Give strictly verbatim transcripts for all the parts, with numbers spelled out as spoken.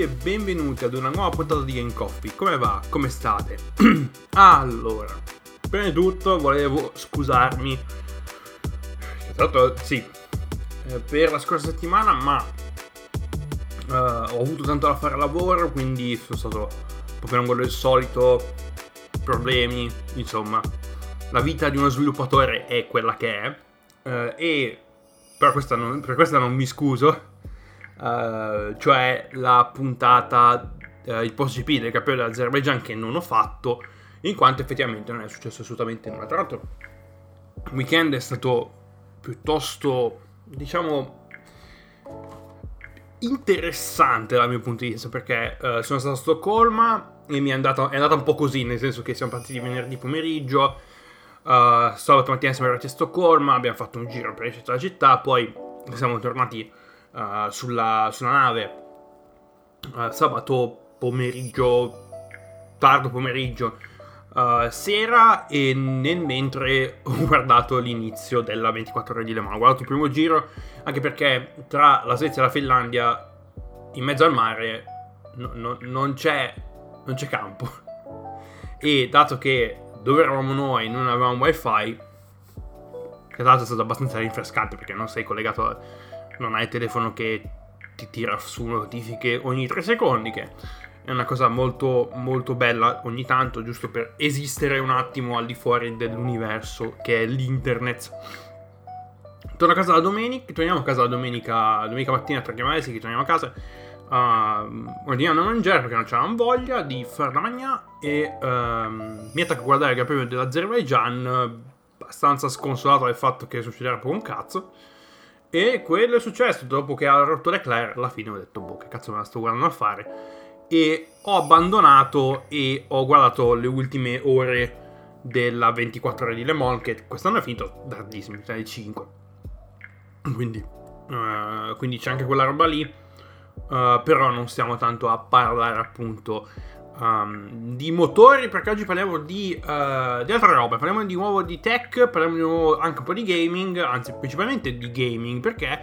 tutti e benvenuti ad una nuova puntata di Game Coffee. Come va? Come state? Allora, prima di tutto volevo scusarmi Tanto, sì, per la scorsa settimana, ma uh, ho avuto tanto da fare lavoro, quindi sono stato proprio quello del solito, problemi, insomma. La vita di uno sviluppatore è quella che è, uh, e per questa, non, per questa non mi scuso. Uh, cioè la puntata uh, il post G P del Campione dell'Azerbaijan che non ho fatto, in quanto effettivamente non è successo assolutamente nulla. Tra l'altro il weekend è stato piuttosto, diciamo, interessante dal mio punto di vista, perché uh, sono stato a Stoccolma e mi è andata, è andata un po' così, nel senso che siamo partiti venerdì pomeriggio, uh, sabato mattina siamo arrivati a Stoccolma, abbiamo fatto un giro per la città, poi siamo tornati Uh, sulla, sulla nave uh, sabato pomeriggio, tardo pomeriggio, uh, sera, e nel mentre ho guardato l'inizio della ventiquattro ore di Le Mans. Ho guardato il primo giro, anche perché tra la Svezia e la Finlandia, in mezzo al mare, no, no, non c'è non c'è campo, e dato che dove eravamo noi non avevamo wifi, che dato è stato abbastanza rinfrescante, perché non sei collegato a, non hai il telefono che ti tira su notifiche ogni tre secondi, che è una cosa molto molto bella ogni tanto, giusto per esistere un attimo al di fuori dell'universo che è l'internet. Torno a casa la domenica, torniamo a casa la domenica, domenica mattina tra chiamate, che torniamo a casa, uh, ordiniamo a mangiare perché non c'avevamo voglia di far la magna, e uh, mi attacco a guardare il Campione dell'Azerbaijan, abbastanza sconsolato dal fatto che succederà poco un cazzo. E quello è successo dopo che ha rotto l'eclair. Alla fine ho detto, boh, che cazzo me la sto guardando a fare, e ho abbandonato e ho guardato le ultime ore della ventiquattro ore di Le Mans, che quest'anno è finito tardissimo, alle cinque, quindi, uh, quindi c'è anche quella roba lì, uh, però non stiamo tanto a parlare appunto um, di motori, perché oggi parliamo di, uh, di altre robe. Parliamo di nuovo di tech, parliamo di nuovo anche un po' di gaming, anzi principalmente di gaming, perché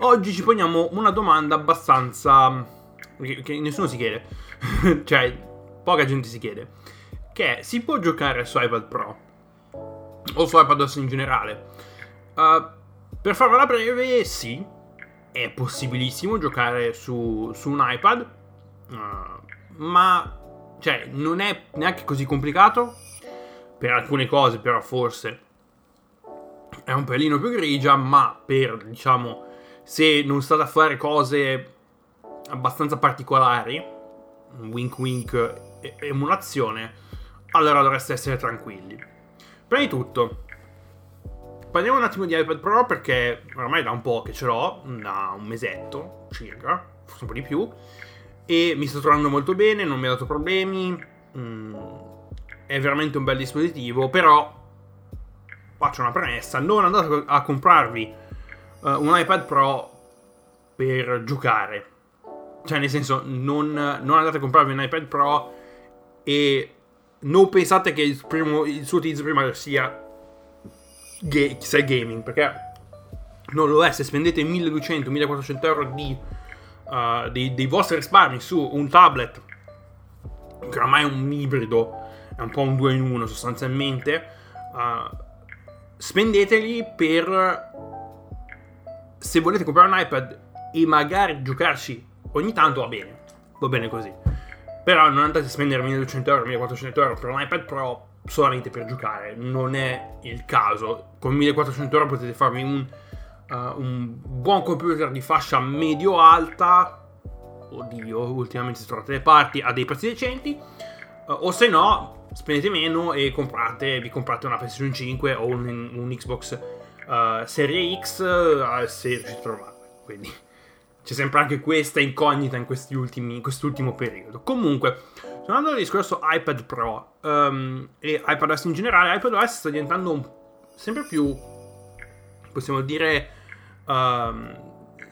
oggi ci poniamo una domanda abbastanza che, che nessuno si chiede cioè poca gente si chiede, che è: si può giocare su iPad Pro o su iPadOS in generale? Uh, per farvela breve, sì, è possibilissimo giocare su, su un iPad, uh, ma cioè non è neanche così complicato. Per alcune cose però forse è un pelino più grigia, ma per, diciamo, se non state a fare cose abbastanza particolari, wink wink emulazione, allora dovreste essere tranquilli. Prima di tutto parliamo un attimo di iPad Pro, perché ormai da un po' che ce l'ho, da un mesetto circa, forse un po' di più, e mi sto trovando molto bene, non mi ha dato problemi, mm, è veramente un bel dispositivo. Però faccio una premessa: non andate a comprarvi uh, un iPad Pro per giocare, cioè nel senso non, non andate a comprarvi un iPad Pro e non pensate che il, primo, il suo utilizzo primario sia, ga- sia gaming, perché non lo è. Se spendete milleduecento millequattrocento euro di Uh, dei, dei vostri risparmi su un tablet, che ormai è un ibrido, è un po' un due in uno sostanzialmente, uh, spendeteli per, se volete comprare un iPad e magari giocarci ogni tanto, va bene, va bene così, però non andate a spendere milleduecento euro, millequattrocento euro per un iPad Pro solamente per giocare, non è il caso. Con millequattrocento euro potete farvi un Uh, un buon computer di fascia medio-alta, oddio, ultimamente si trovate le parti a dei prezzi decenti, uh, o se no spendete meno e comprate, vi comprate una PlayStation cinque o un, un Xbox uh, Serie X, uh, se riuscite a trovarla. Quindi c'è sempre anche questa incognita in, questi ultimi, in quest'ultimo periodo. Comunque, tornando al discorso iPad Pro um, e iPadOS in generale, iPadOS sta diventando un, sempre più, possiamo dire, Uh,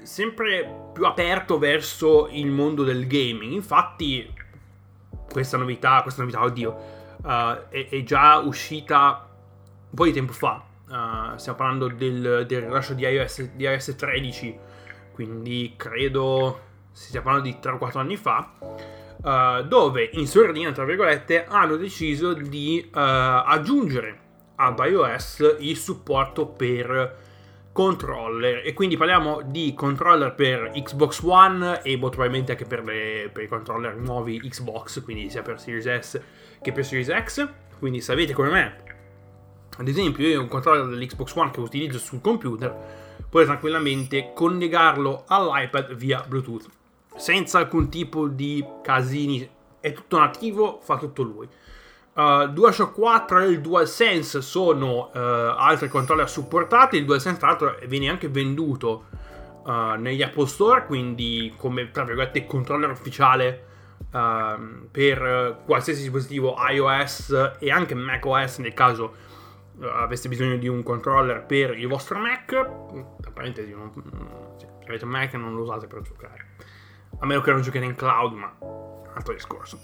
sempre più aperto verso il mondo del gaming. Infatti questa novità, questa novità oddio, uh, è, è già uscita un po' di tempo fa, uh, stiamo parlando del, del rilascio di iOS, di iOS tredici, quindi credo stiamo parlando di tre o quattro anni fa, uh, dove in sordina, tra virgolette, hanno deciso di uh, aggiungere a iOS il supporto per controller, e quindi parliamo di controller per Xbox One e molto probabilmente anche per, le, per i controller nuovi Xbox, quindi sia per Series S che per Series X. Quindi se avete come me, ad esempio, io ho un controller dell'Xbox One che utilizzo sul computer, potete tranquillamente collegarlo all'iPad via Bluetooth senza alcun tipo di casini, è tutto nativo, fa tutto lui. Uh, DualShock quattro e il DualSense sono uh, altri controller supportati. Il DualSense, tra l'altro, viene anche venduto uh, negli Apple Store, quindi come, tra virgolette, controller ufficiale uh, per uh, qualsiasi dispositivo iOS e anche macOS, nel caso uh, aveste bisogno di un controller per il vostro Mac. Apparentemente, non, cioè, se avete un Mac non lo usate per giocare, a meno che non giochiate in cloud, ma altro discorso.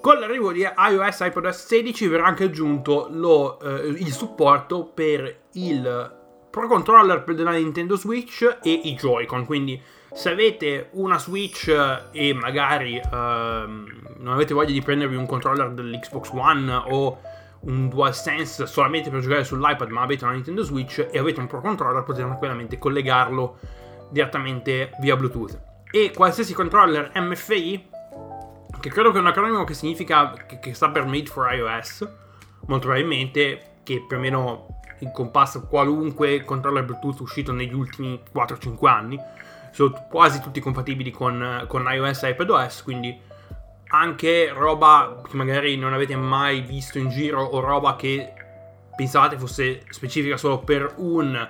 Con l'arrivo di iOS iPadOS sedici verrà anche aggiunto lo, eh, il supporto per il Pro controller della Nintendo Switch e i Joy-Con, quindi se avete una Switch e magari ehm, non avete voglia di prendervi un controller dell'Xbox One o un DualSense solamente per giocare sull'iPad, ma avete una Nintendo Switch e avete un Pro controller, potete tranquillamente collegarlo direttamente via Bluetooth. E qualsiasi controller M F I, che credo che è un acronimo che significa che, che sta per Made for iOS, molto probabilmente, che più o meno incompassa qualunque controller Bluetooth uscito negli ultimi quattro o cinque anni, sono t- quasi tutti compatibili con, con iOS e iPadOS, quindi anche roba che magari non avete mai visto in giro o roba che pensavate fosse specifica solo per un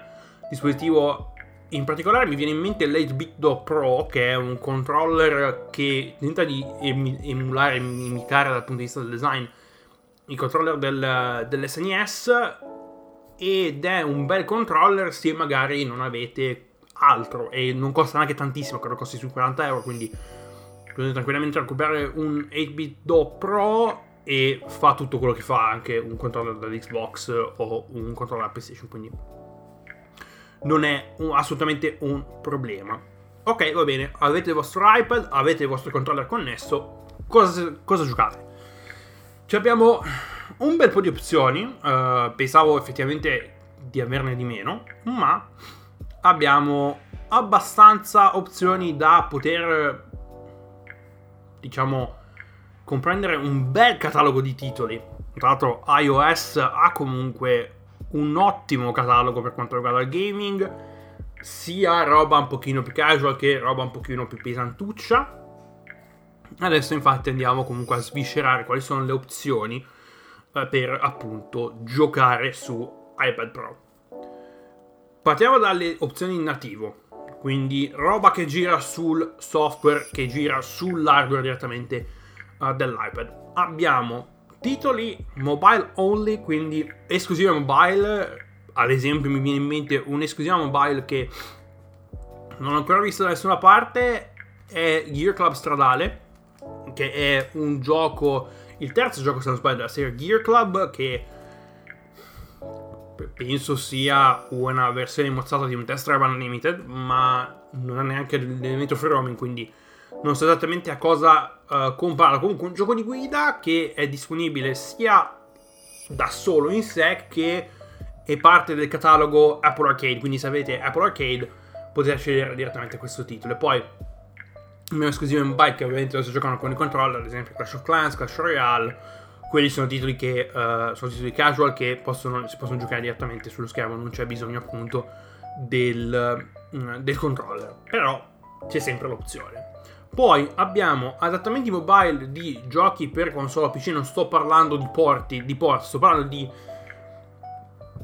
dispositivo. In particolare mi viene in mente l'otto bit Pro, che è un controller che tenta di emulare, imitare dal punto di vista del design il controller del, dell'esse enne e esse, ed è un bel controller se magari non avete altro, e non costa neanche tantissimo, credo costi sui quaranta euro, quindi potete tranquillamente recuperare un otto bit Pro e fa tutto quello che fa anche un controller dell'Xbox o un controller PlayStation, quindi non è un, assolutamente un problema. Ok, va bene, avete il vostro iPad, avete il vostro controller connesso, cosa, cosa giocate? Ci abbiamo un bel po' di opzioni, uh, pensavo effettivamente di averne di meno, ma abbiamo abbastanza opzioni da poter, diciamo, comprendere un bel catalogo di titoli. Tra l'altro iOS ha comunque un ottimo catalogo per quanto riguarda il gaming, sia roba un pochino più casual che roba un pochino più pesantuccia. Adesso infatti andiamo comunque a sviscerare quali sono le opzioni per, appunto, giocare su iPad Pro. Partiamo dalle opzioni in nativo, quindi roba che gira sul software, che gira sull'hardware direttamente dell'iPad. Abbiamo titoli mobile only, quindi esclusiva mobile. Ad esempio mi viene in mente un'esclusiva mobile che non ho ancora visto da nessuna parte, è Gear Club Stradale, che è un gioco, il terzo gioco se non sbaglio della serie Gear Club, che penso sia una versione mozzata di un Test Drive Unlimited, ma non ha neanche l'elemento free roaming, quindi non so esattamente a cosa uh, compararlo. Comunque un gioco di guida che è disponibile sia da solo in sé che è parte del catalogo Apple Arcade, quindi se avete Apple Arcade potete accedere direttamente a questo titolo. E poi il mio esclusivo in bike, ovviamente adesso giocano con i controller, ad esempio Clash of Clans, Clash Royale, quelli sono titoli che uh, sono titoli casual che possono, si possono giocare direttamente sullo schermo, non c'è bisogno appunto del, mh, del controller, però c'è sempre l'opzione. Poi abbiamo adattamenti mobile di giochi per console o P C, non sto parlando di porti, di port, sto parlando di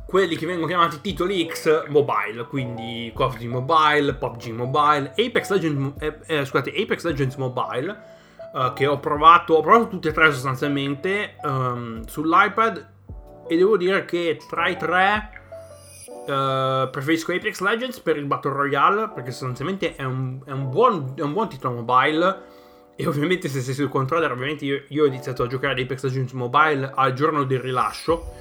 quelli che vengono chiamati titoli X mobile, quindi Call of Duty Mobile, P U B G Mobile, Apex Legends, eh, eh, scusate, Apex Legends Mobile, eh, che ho provato, ho provato tutti e tre sostanzialmente um, sull'iPad, e devo dire che tra i tre Uh, preferisco Apex Legends per il Battle Royale, perché sostanzialmente è un, è un, buon, è un buon titolo mobile, e ovviamente se sei sul controller, ovviamente io, io ho iniziato a giocare ad Apex Legends Mobile al giorno del rilascio,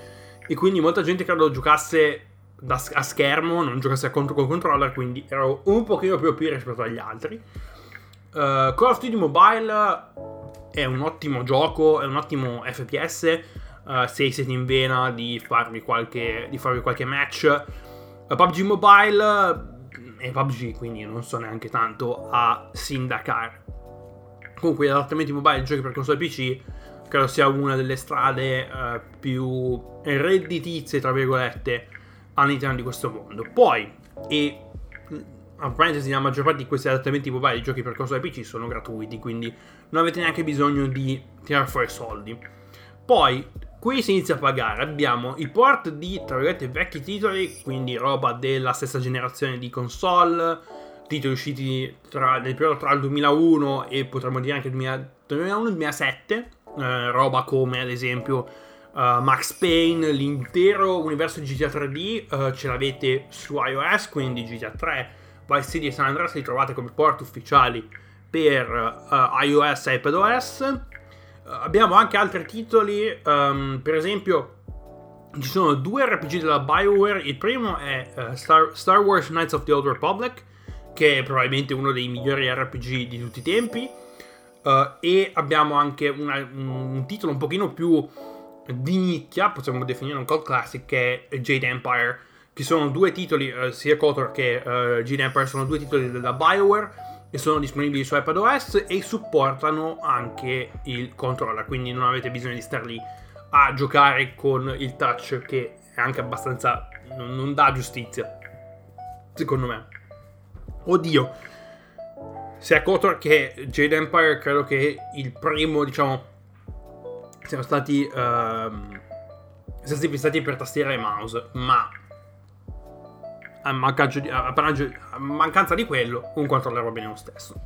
e quindi molta gente credo giocasse da, a schermo, non giocasse a conto col controller, quindi ero un pochino più O P rispetto agli altri. Uh, Call of Duty Mobile è un ottimo gioco, è un ottimo F P S. Uh, se siete in vena di farvi qualche, di farvi qualche match, uh, P U B G Mobile e P U B G, quindi non so neanche tanto a sindacare. Comunque, l'adattamento mobile, giochi per console P C, credo sia una delle strade uh, più redditizie, tra virgolette, all'interno di questo mondo. Poi, e a parentesi, la maggior parte di questi adattamenti mobile di giochi per console P C sono gratuiti, quindi non avete neanche bisogno di tirar fuori soldi. Poi, qui si inizia a pagare. Abbiamo i port di, tra virgolette, vecchi titoli, quindi roba della stessa generazione di console, titoli usciti tra, nel periodo tra il duemilauno e potremmo dire anche il duemilauno duemilasette, eh, roba come ad esempio Uh, Max Payne, l'intero universo di G T A tre D, uh, ce l'avete su iOS, quindi G T A tre, Vice City e San Andreas li trovate come port ufficiali per uh, iOS e iPadOS. Uh, abbiamo anche altri titoli, um, per esempio ci sono due R P G della Bioware. Il primo è uh, Star-, Star Wars Knights of the Old Republic, che è probabilmente uno dei migliori R P G di tutti i tempi, uh, e abbiamo anche una, un titolo un pochino più di nicchia, possiamo definire un cult classic, che è Jade Empire, che sono due titoli, eh, sia Kotor che eh, Jade Empire sono due titoli della Bioware e sono disponibili su iPadOS e supportano anche il controller, quindi non avete bisogno di star lì a giocare con il touch, che è anche abbastanza, non, non dà giustizia, secondo me. Oddio, sia Kotor che Jade Empire credo che il primo, diciamo, siamo stati ehm, stati pensati per tastiera e mouse, ma a, di, a, paraggio, a mancanza di quello un controller va bene lo stesso.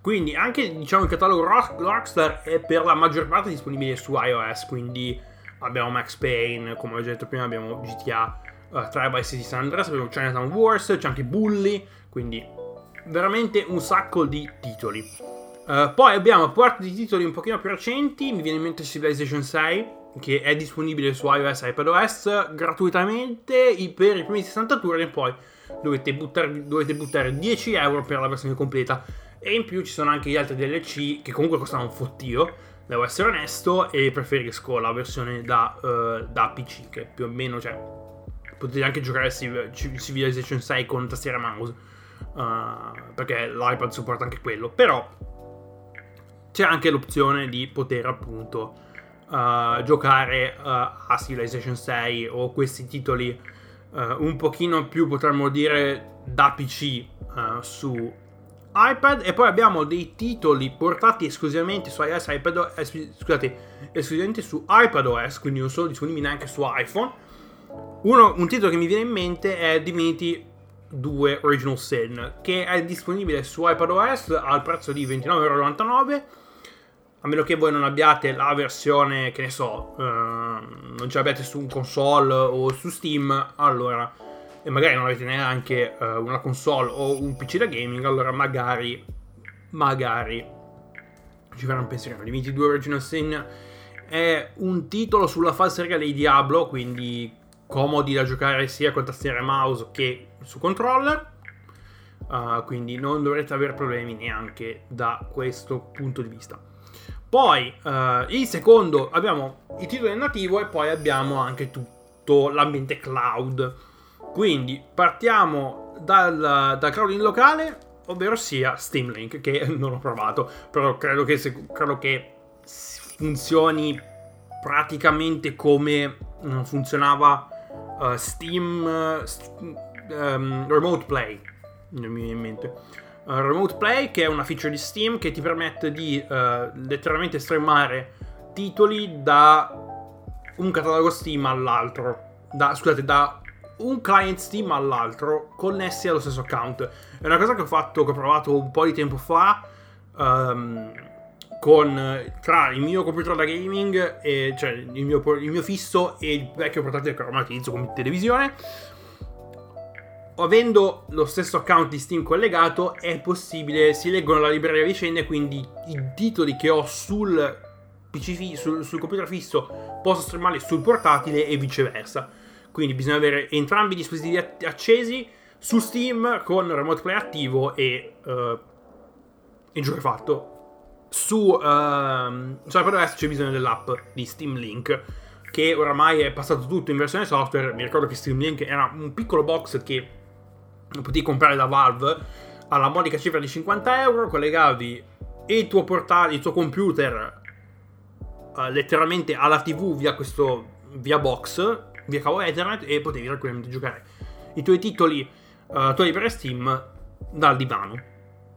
Quindi anche, diciamo, il catalogo Rock, Rockstar è per la maggior parte disponibile su iOS, quindi abbiamo Max Payne, come ho già detto prima, abbiamo G T A uh, tre Vice City San Andreas, abbiamo Chinatown Wars, c'è anche Bully, quindi veramente un sacco di titoli. Uh, poi abbiamo port di titoli un pochino più recenti, mi viene in mente Civilization sei, che è disponibile su iOS e iPadOS gratuitamente per i primi sessanta turni, poi dovete buttare, dovete buttare dieci euro per la versione completa, e in più ci sono anche gli altri D L C che comunque costano un fottio, devo essere onesto, e preferisco la versione da, uh, da P C, che più o meno, cioè, potete anche giocare Civilization sei con tastiera e mouse, uh, perché l'iPad supporta anche quello, però c'è anche l'opzione di poter appunto uh, giocare uh, a Civilization sei o questi titoli uh, un pochino più, potremmo dire, da P C uh, su iPad. E poi abbiamo dei titoli portati esclusivamente su iOS, iPad, eh, scusate, esclusivamente su iPadOS, quindi non sono disponibili neanche su iPhone. Uno, un titolo che mi viene in mente è Divinity due Original Sin, che è disponibile su iPadOS al prezzo di ventinove virgola novantanove euro. A meno che voi non abbiate la versione, che ne so, ehm, non ce l'abbiate su un console o su Steam, allora, e magari non avete neanche eh, una console o un P C da gaming, allora magari, magari ci farà un pensiero. Divinity due Original Sin è un titolo sulla falsariga dei Diablo, quindi comodi da giocare sia con tastiera e mouse che su controller, uh, quindi non dovrete avere problemi neanche da questo punto di vista. Poi uh, il secondo, abbiamo i titoli nativo e poi abbiamo anche tutto l'ambiente cloud. Quindi partiamo dal, dal cloud in locale, ovvero sia Steam Link, che non ho provato, però credo che, credo che funzioni praticamente come funzionava uh, Steam uh, st- um, Remote Play, non mi viene in mente. Uh, Remote Play, che è una feature di Steam che ti permette di uh, letteralmente streamare titoli da un catalogo Steam all'altro, da, scusate, da un client Steam all'altro, connessi allo stesso account. È una cosa che ho fatto, che ho provato un po' di tempo fa um, con tra il mio computer da gaming, e, cioè il mio, il mio fisso e il vecchio portatile che ormai utilizzo come televisione. Avendo lo stesso account di Steam collegato è possibile, si leggono la libreria a vicenda, quindi i titoli che ho sul P C, sul, sul computer fisso, posso streamarli sul portatile e viceversa. Quindi bisogna avere entrambi i dispositivi accesi su Steam con Remote Play attivo e uh, il gioco è fatto. Su uh, su iPadOS c'è bisogno dell'app di Steam Link, che oramai è passato tutto in versione software. Mi ricordo che Steam Link era un piccolo box che potevi comprare da Valve alla modica cifra di cinquanta euro. Collegavi il tuo portale, il tuo computer uh, letteralmente alla tivù via questo, via box, via cavo Ethernet, e potevi tranquillamente giocare i tuoi titoli, la uh, tua libreria Steam dal divano.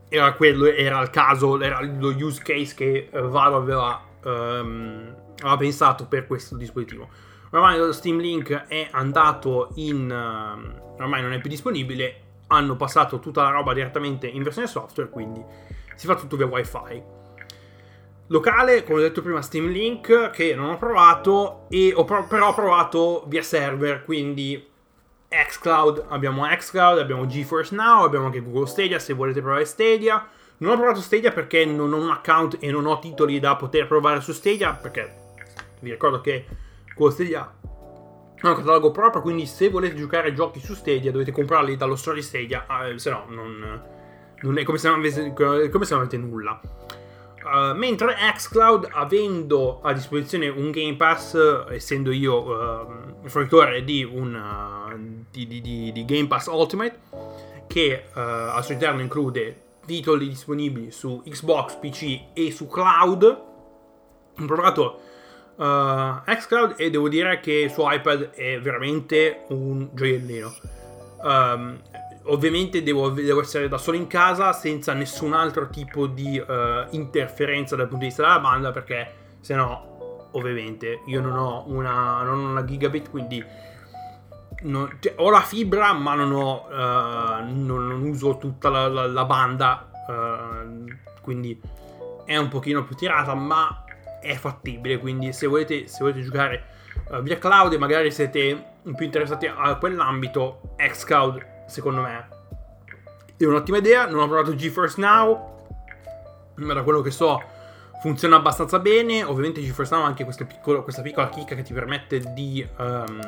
Era quello, era il caso, era lo use case che uh, Valve aveva, um, aveva pensato per questo dispositivo. Ormai lo Steam Link è andato in... Uh, ormai non è più disponibile, hanno passato tutta la roba direttamente in versione software, quindi si fa tutto via wifi. Locale, come ho detto prima, Steam Link, che non ho provato, e ho pro- però ho provato via server, quindi... xCloud, abbiamo xCloud, abbiamo GeForce Now, abbiamo anche Google Stadia, se volete provare Stadia. Non ho provato Stadia perché non ho un account e non ho titoli da poter provare su Stadia, perché vi ricordo che Google Stadia ha un catalogo proprio, quindi se volete giocare giochi su Stadia dovete comprarli dallo store di Stadia, eh, se no non, non è come se non avete, come se non avete nulla. Uh, mentre xCloud, avendo a disposizione un Game Pass, uh, essendo io uh, fruitore di un uh, di, di, di Game Pass Ultimate, che uh, al suo interno include titoli disponibili su Xbox, P C e su Cloud, ho provato uh, xCloud e devo dire che su iPad è veramente un gioiellino. Um, Ovviamente devo, devo essere da solo in casa, senza nessun altro tipo di uh, interferenza dal punto di vista della banda, perché se no, ovviamente, io non ho una, non ho una gigabit, quindi non, cioè, ho la fibra, ma non ho uh, non, non uso tutta la, la, la banda, uh, quindi è un pochino più tirata, ma è fattibile. Quindi se volete, se volete giocare uh, via cloud e magari siete più interessati a quell'ambito, xCloud secondo me è un'ottima idea. Non ho provato GeForce Now, ma da quello che so funziona abbastanza bene. Ovviamente GeForce Now ha anche questa, piccolo, questa piccola chicca che ti permette di um,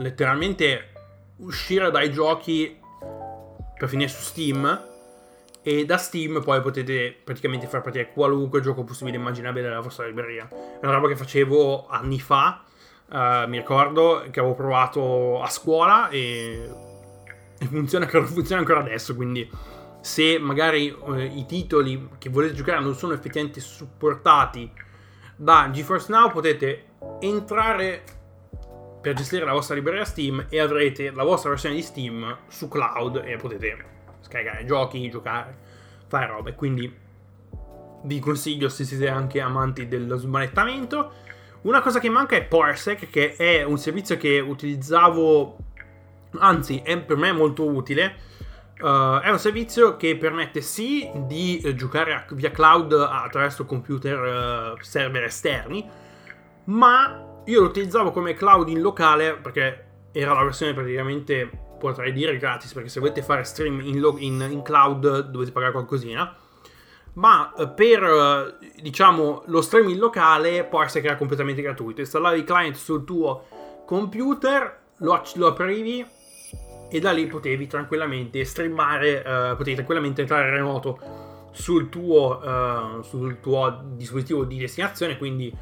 letteralmente uscire dai giochi per finire su Steam, e da Steam poi potete praticamente far partire qualunque gioco possibile e immaginabile della vostra libreria. È una roba che facevo anni fa, uh, mi ricordo che avevo provato a scuola e Funziona, funziona ancora adesso. Quindi se magari eh, i titoli che volete giocare non sono effettivamente supportati da GeForce Now, potete entrare per gestire la vostra libreria Steam e avrete la vostra versione di Steam su cloud e potete scaricare giochi, giocare, fare robe. Quindi vi consiglio, se siete anche amanti dello smanettamento. Una cosa che manca è Parsec, che è un servizio che utilizzavo, anzi è per me molto utile. Uh, è un servizio che permette sì di eh, giocare a, via cloud attraverso computer uh, server esterni, ma io lo utilizzavo come cloud in locale, perché era la versione praticamente, potrei dire, gratis, perché se volete fare stream in, lo- in, in cloud dovete pagare qualcosina, ma uh, per uh, diciamo lo stream in locale Parsec era completamente gratuito. Installavi il client sul tuo computer, lo, lo aprivi e da lì potevi tranquillamente streamare, uh, potevi tranquillamente entrare remoto sul tuo, uh, sul tuo dispositivo di destinazione, quindi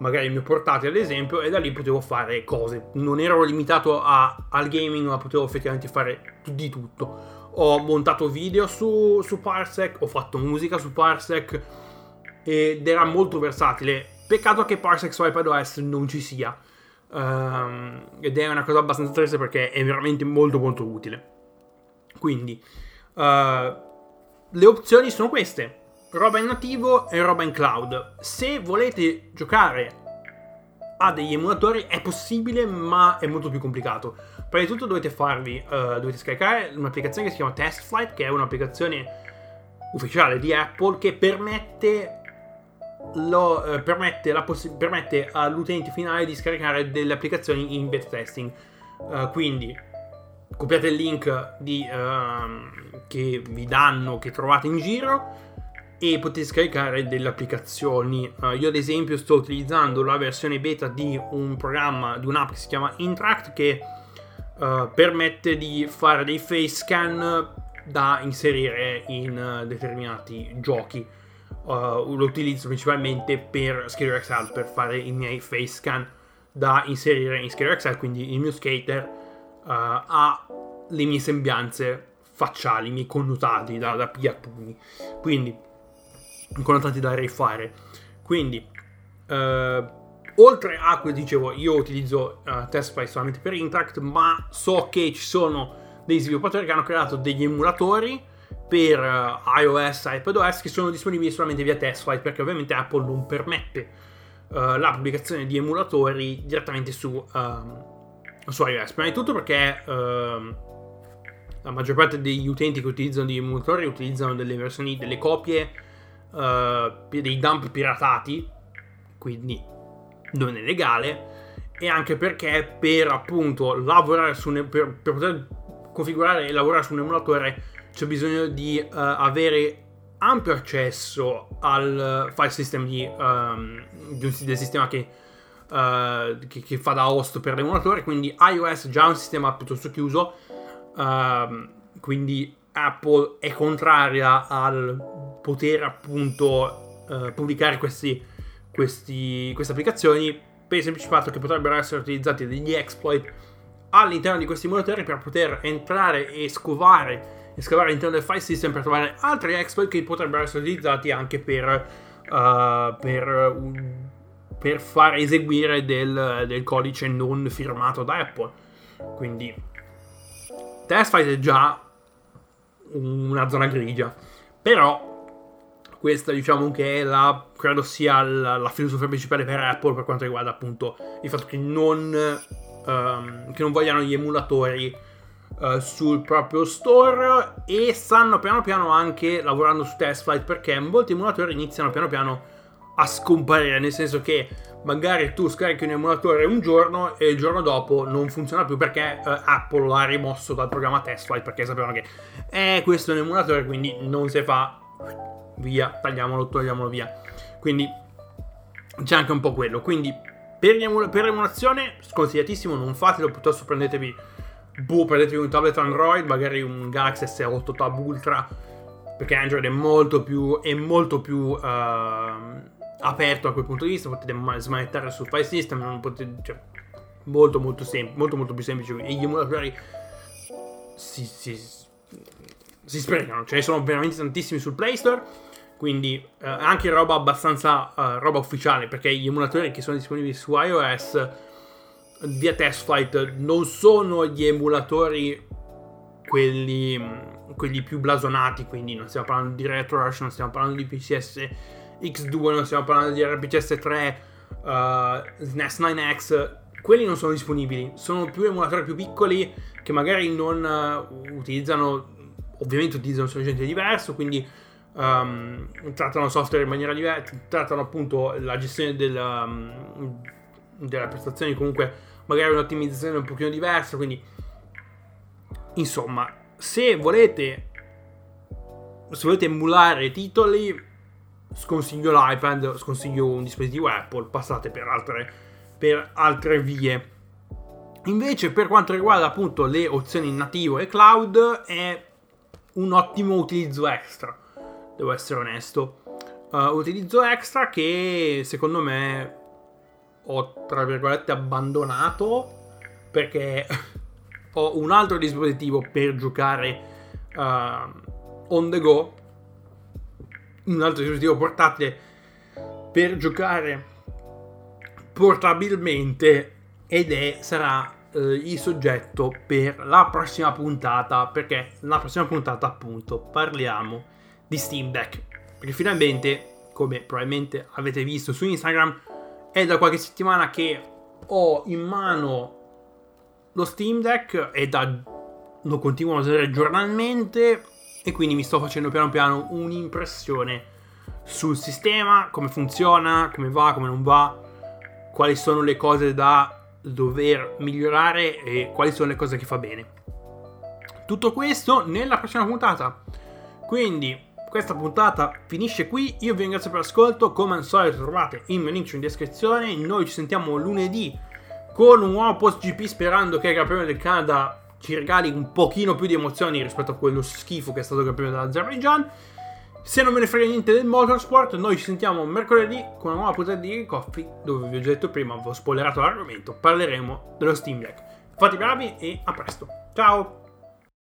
magari il mio portatile ad esempio, e da lì potevo fare cose. Non ero limitato a, al gaming, ma potevo effettivamente fare di tutto. Ho montato video su, su Parsec, ho fatto musica su Parsec ed era molto versatile. Peccato che Parsec su iPadOS non ci sia. Um, ed è una cosa abbastanza triste, perché è veramente molto molto utile. Quindi uh, le opzioni sono queste: roba in nativo e roba in cloud. Se volete giocare a degli emulatori è possibile, ma è molto più complicato. Prima di tutto dovete farvi uh, dovete scaricare un'applicazione che si chiama TestFlight, che è un'applicazione ufficiale di Apple, che permette Lo, eh, permette, la possi- permette all'utente finale di scaricare delle applicazioni in beta testing. Uh, quindi copiate il link di, uh, che vi danno, che trovate in giro, e potete scaricare delle applicazioni. Uh, io ad esempio sto utilizzando la versione beta di un programma, di un'app che si chiama Interact, che uh, permette di fare dei face scan da inserire in determinati giochi. Uh, lo utilizzo principalmente per Skate X L, per fare i miei face scan da inserire in Skate X L, quindi il mio skater uh, ha le mie sembianze facciali, i miei connotati da, da piattoni, quindi connotati da rifare. Quindi uh, oltre a quello dicevo, io utilizzo uh, TestFlight solamente per Interact, ma so che ci sono dei sviluppatori che hanno creato degli emulatori per uh, iOS, iPadOS, che sono disponibili solamente via TestFlight, perché ovviamente Apple non permette uh, la pubblicazione di emulatori direttamente su, uh, su iOS. Prima di tutto perché uh, la maggior parte degli utenti che utilizzano degli emulatori utilizzano delle versioni, delle copie, uh, dei dump piratati, quindi non è legale, e anche perché per appunto lavorare su ne- per, per poter configurare e lavorare su un emulatore c'è bisogno di uh, avere ampio accesso al file system di, um, di un, del sistema che, uh, che, che fa da host per l'emulatore. Quindi iOS già è un sistema piuttosto chiuso, uh, quindi Apple è contraria al poter appunto uh, pubblicare questi, questi, queste applicazioni, per il semplice fatto che potrebbero essere utilizzati degli exploit all'interno di questi emulatori per poter entrare e scovare e scavare all'interno del file system per trovare altri exploit che potrebbero essere utilizzati anche per uh, per, uh, per far eseguire del, del codice non firmato da Apple. Quindi TestFlight è già una zona grigia, però questa diciamo che è la, credo sia la, la filosofia principale per Apple per quanto riguarda appunto il fatto che non Um, che non vogliano gli emulatori uh, sul proprio store, e stanno piano piano anche lavorando su TestFlight, perché molti emulatori iniziano piano piano a scomparire, nel senso che magari tu scarichi un emulatore un giorno e il giorno dopo non funziona più perché uh, Apple l'ha rimosso dal programma TestFlight, perché sapevano che eh, questo è un emulatore, quindi non si fa, via, tagliamolo, togliamolo via. Quindi c'è anche un po' quello, quindi Per, emula- per emulazione sconsigliatissimo, non fatelo, piuttosto prendetevi, boh, prendetevi un tablet Android, magari un Galaxy S otto Tab Ultra, perché Android è molto più, è molto più uh, aperto a quel punto di vista, potete smanettare sul file system, non potete, cioè, molto molto semplice, molto molto più semplice, e gli emulatori si, si, si sprecano, ce ne sono veramente tantissimi sul Play Store. Quindi eh, anche roba abbastanza eh, roba ufficiale, perché gli emulatori che sono disponibili su iOS via TestFlight non sono gli emulatori quelli quelli più blasonati, quindi non stiamo parlando di RetroArch, non stiamo parlando di P C S X due, non stiamo parlando di R P C S tre, uh, S N E S nine X, quelli non sono disponibili, sono più emulatori più piccoli che magari non uh, utilizzano, ovviamente utilizzano sorgente diverso, quindi Um, trattano software in maniera diversa, trattano appunto la gestione della, um, della prestazione, comunque magari un'ottimizzazione un pochino diversa. Quindi insomma, se volete se volete emulare titoli, sconsiglio l'iPad, sconsiglio un dispositivo Apple, passate per altre, per altre vie. Invece per quanto riguarda appunto le opzioni nativo e cloud, è un ottimo utilizzo extra, devo essere onesto, uh, utilizzo extra che secondo me ho tra virgolette abbandonato, perché ho un altro dispositivo per giocare uh, on the go, un altro dispositivo portatile per giocare portabilmente, ed è sarà uh, il soggetto per la prossima puntata, perché la prossima puntata appunto parliamo di Steam Deck, perché finalmente, come probabilmente avete visto su Instagram, è da qualche settimana che ho in mano lo Steam Deck e da... lo continuo a usare giornalmente, e quindi mi sto facendo piano piano un'impressione sul sistema, come funziona, come va, come non va, quali sono le cose da dover migliorare e quali sono le cose che fa bene. Tutto questo nella prossima puntata. Quindi questa puntata finisce qui, io vi ringrazio per l'ascolto, come al solito trovate il mio link in descrizione, noi ci sentiamo lunedì con un nuovo post G P, sperando che il campione del Canada ci regali un pochino più di emozioni rispetto a quello schifo che è stato il campionato dell'Azerbaijan. Se non me ne frega niente del motorsport, noi ci sentiamo mercoledì con una nuova puntata di Game Coffee, dove vi ho già detto prima, vi ho spoilerato l'argomento, parleremo dello Steam Deck. Fate bravi e a presto, ciao!